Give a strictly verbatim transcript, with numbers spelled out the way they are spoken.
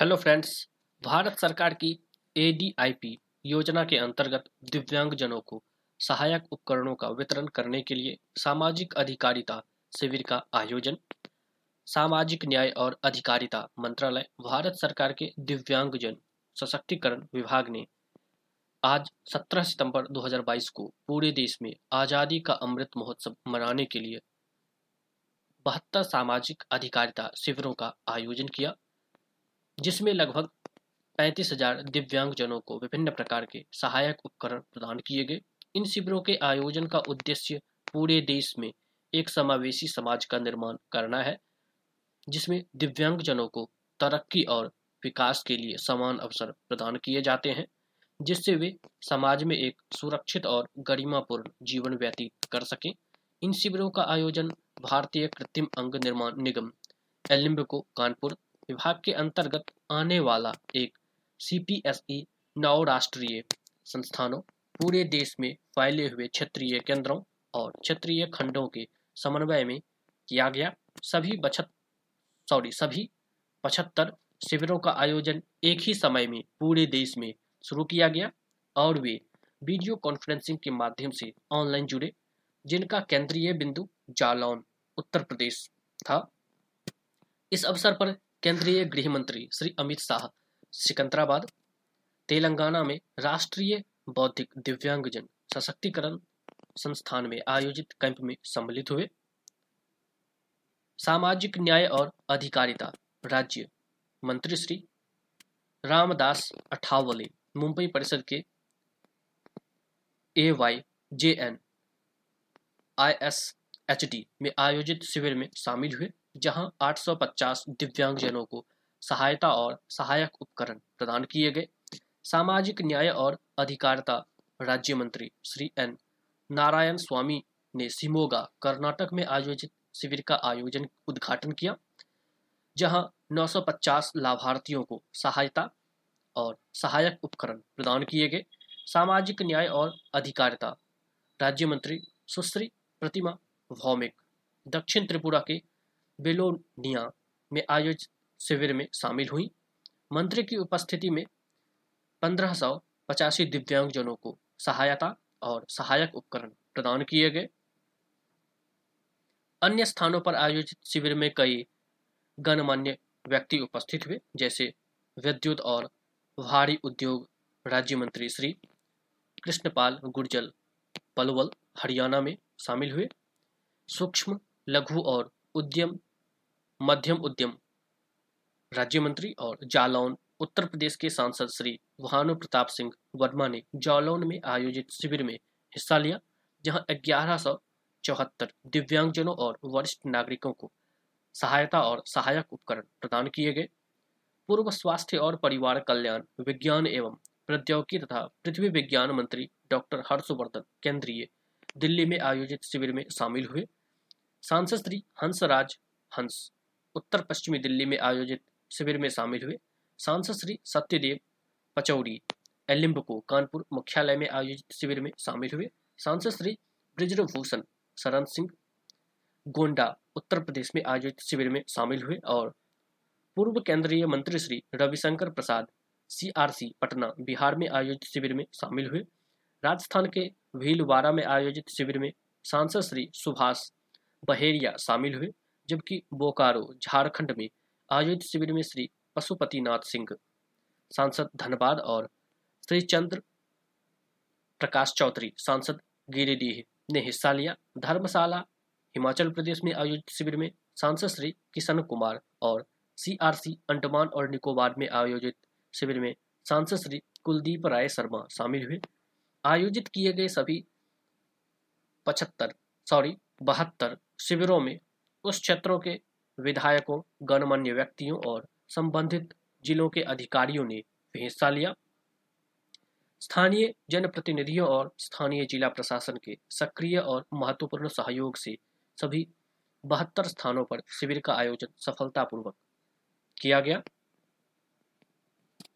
Hello friends, Bharat सरकार की A D I P योजना के अंतर्गत दिव्यांगजनों को सहायक उपकरणों का वितरण करने के लिए सामाजिक अधिकारिता शिविर का आयोजन। सामाजिक न्याय और अधिकारिता मंत्रालय भारत सरकार के दिव्यांगजन सशक्तिकरण विभाग ने आज सत्रह सितंबर दो हज़ार बाईस को पूरे देश में आजादी का अमृत महोत्सव मनाने के लिए बहत्तर सामाजिक अधिकारिता शिविरों का आयोजन किया, जिसमें लगभग पैंतीस हजार दिव्यांगजनों को विभिन्न प्रकार के सहायक उपकरण प्रदान किए गए। इन शिविरों के आयोजन का उद्देश्य पूरे देश में एक समावेशी समाज का निर्माण करना है, जिसमें दिव्यांगजनों को तरक्की और विकास के लिए समान अवसर प्रदान किए जाते हैं, जिससे वे समाज में एक सुरक्षित और गरिमापूर्ण जीवन व्यतीत कर सकें। इन शिविरों का आयोजन भारतीय कृत्रिम अंग निर्माण निगम एलिम्बको कानपुर विभाग के अंतर्गत आने वाला एक सी पी एस ई नौ राष्ट्रीय संस्थानों, पूरे देश में फैले हुए क्षेत्रीय केंद्रों और क्षेत्रीय खंडों के समन्वय में किया गया। सभी बचत सॉरी सभी पचहत्तर शिविरों का आयोजन एक ही समय में पूरे देश में शुरू किया गया और वे वीडियो कॉन्फ्रेंसिंग के माध्यम से ऑनलाइन जुड़े, जिनका केंद्रीय बिंदु जालौन उत्तर प्रदेश था। इस अवसर पर केंद्रीय गृह मंत्री श्री अमित शाह सिकंदराबाद, तेलंगाना में राष्ट्रीय बौद्धिक दिव्यांगजन सशक्तिकरण संस्थान में आयोजित कैंप में सम्मिलित हुए। सामाजिक न्याय और अधिकारिता राज्य मंत्री श्री रामदास अठावले मुंबई परिषद के A Y J N I S H D में आयोजित शिविर में शामिल हुए, जहां आठ सौ पचास दिव्यांगजनों को सहायता और सहायक उपकरण प्रदान किए गए। सामाजिक न्याय और अधिकारिता राज्य मंत्री श्री एन नारायण स्वामी ने शिमोगा कर्नाटक में आयोजित शिविर का आयोजन उद्घाटन किया, जहां नौ सौ पचास लाभार्थियों को सहायता और सहायक उपकरण प्रदान किए गए। सामाजिक न्याय और अधिकारिता राज्य मंत्री सुश्री प्रतिमा भौमिक दक्षिण त्रिपुरा के बेलोनिया में आयोजित शिविर में शामिल हुई। मंत्री की उपस्थिति में पंद्रह सौ पचासी दिव्यांगजनों को सहायता और सहायक उपकरण प्रदान किए गए। अन्य स्थानों पर आयोजित शिविर में कई गणमान्य व्यक्ति उपस्थित हुए, जैसे विद्युत और भारी उद्योग राज्य मंत्री श्री कृष्णपाल गुर्जल पलवल हरियाणा में शामिल हुए। सूक्ष्म, लघु और उद्यम मध्यम उद्यम राज्य मंत्री और जालौन उत्तर प्रदेश के सांसद श्री भानु प्रताप सिंह वर्मा ने जालौन में आयोजित शिविर में हिस्सा लिया, जहां ग्यारह सौ चौहत्तर दिव्यांगजनों और वरिष्ठ नागरिकों को सहायता और सहायक उपकरण प्रदान किए गए। पूर्व स्वास्थ्य और परिवार कल्याण, विज्ञान एवं प्रौद्योगिकी तथा पृथ्वी विज्ञान मंत्री डॉक्टर हर्षवर्धन केंद्रीय दिल्ली में आयोजित शिविर में शामिल हुए। सांसद श्री हंस राज हंस उत्तर पश्चिमी दिल्ली में आयोजित शिविर में शामिल हुए। सांसद श्री सत्यदेव पचौरी एलिम्बको कानपुर मुख्यालय में आयोजित शिविर में शामिल हुए। सांसद श्री बृजेंद्र भूषण सरन सिंह गोंडा उत्तर प्रदेश में आयोजित शिविर में शामिल हुए और पूर्व केंद्रीय मंत्री Shri Ravishankar Prasad C R C Patna Bihar में आयोजित शिविर में शामिल हुए। राजस्थान के भीलवाड़ा में आयोजित शिविर में सांसद श्री सुभाष पहरिया शामिल हुए, जबकि बोकारो झारखंड में आयोजित शिविर में श्री पशुपतिनाथ सिंह सांसद धनबाद और श्री चंद्र प्रकाश चौधरी सांसद गिरिडीह ने हिस्सा लिया। धर्मशाला हिमाचल प्रदेश में आयोजित शिविर में सांसद श्री किशन कुमार और सी आर सी अंडमान और निकोबार में आयोजित शिविर में सांसद श्री कुलदीप राय शर्मा शामिल हुए। आयोजित किए गए सभी पचहत्तर सॉरी बहत्तर शिविरों में उस क्षेत्रों के विधायकों, गणमान्य व्यक्तियों और संबंधित जिलों के अधिकारियों ने हिस्सा लिया। स्थानीय जनप्रतिनिधियों और स्थानीय जिला प्रशासन के सक्रिय और महत्वपूर्ण सहयोग से सभी बहत्तर स्थानों पर शिविर का आयोजन सफलतापूर्वक किया गया।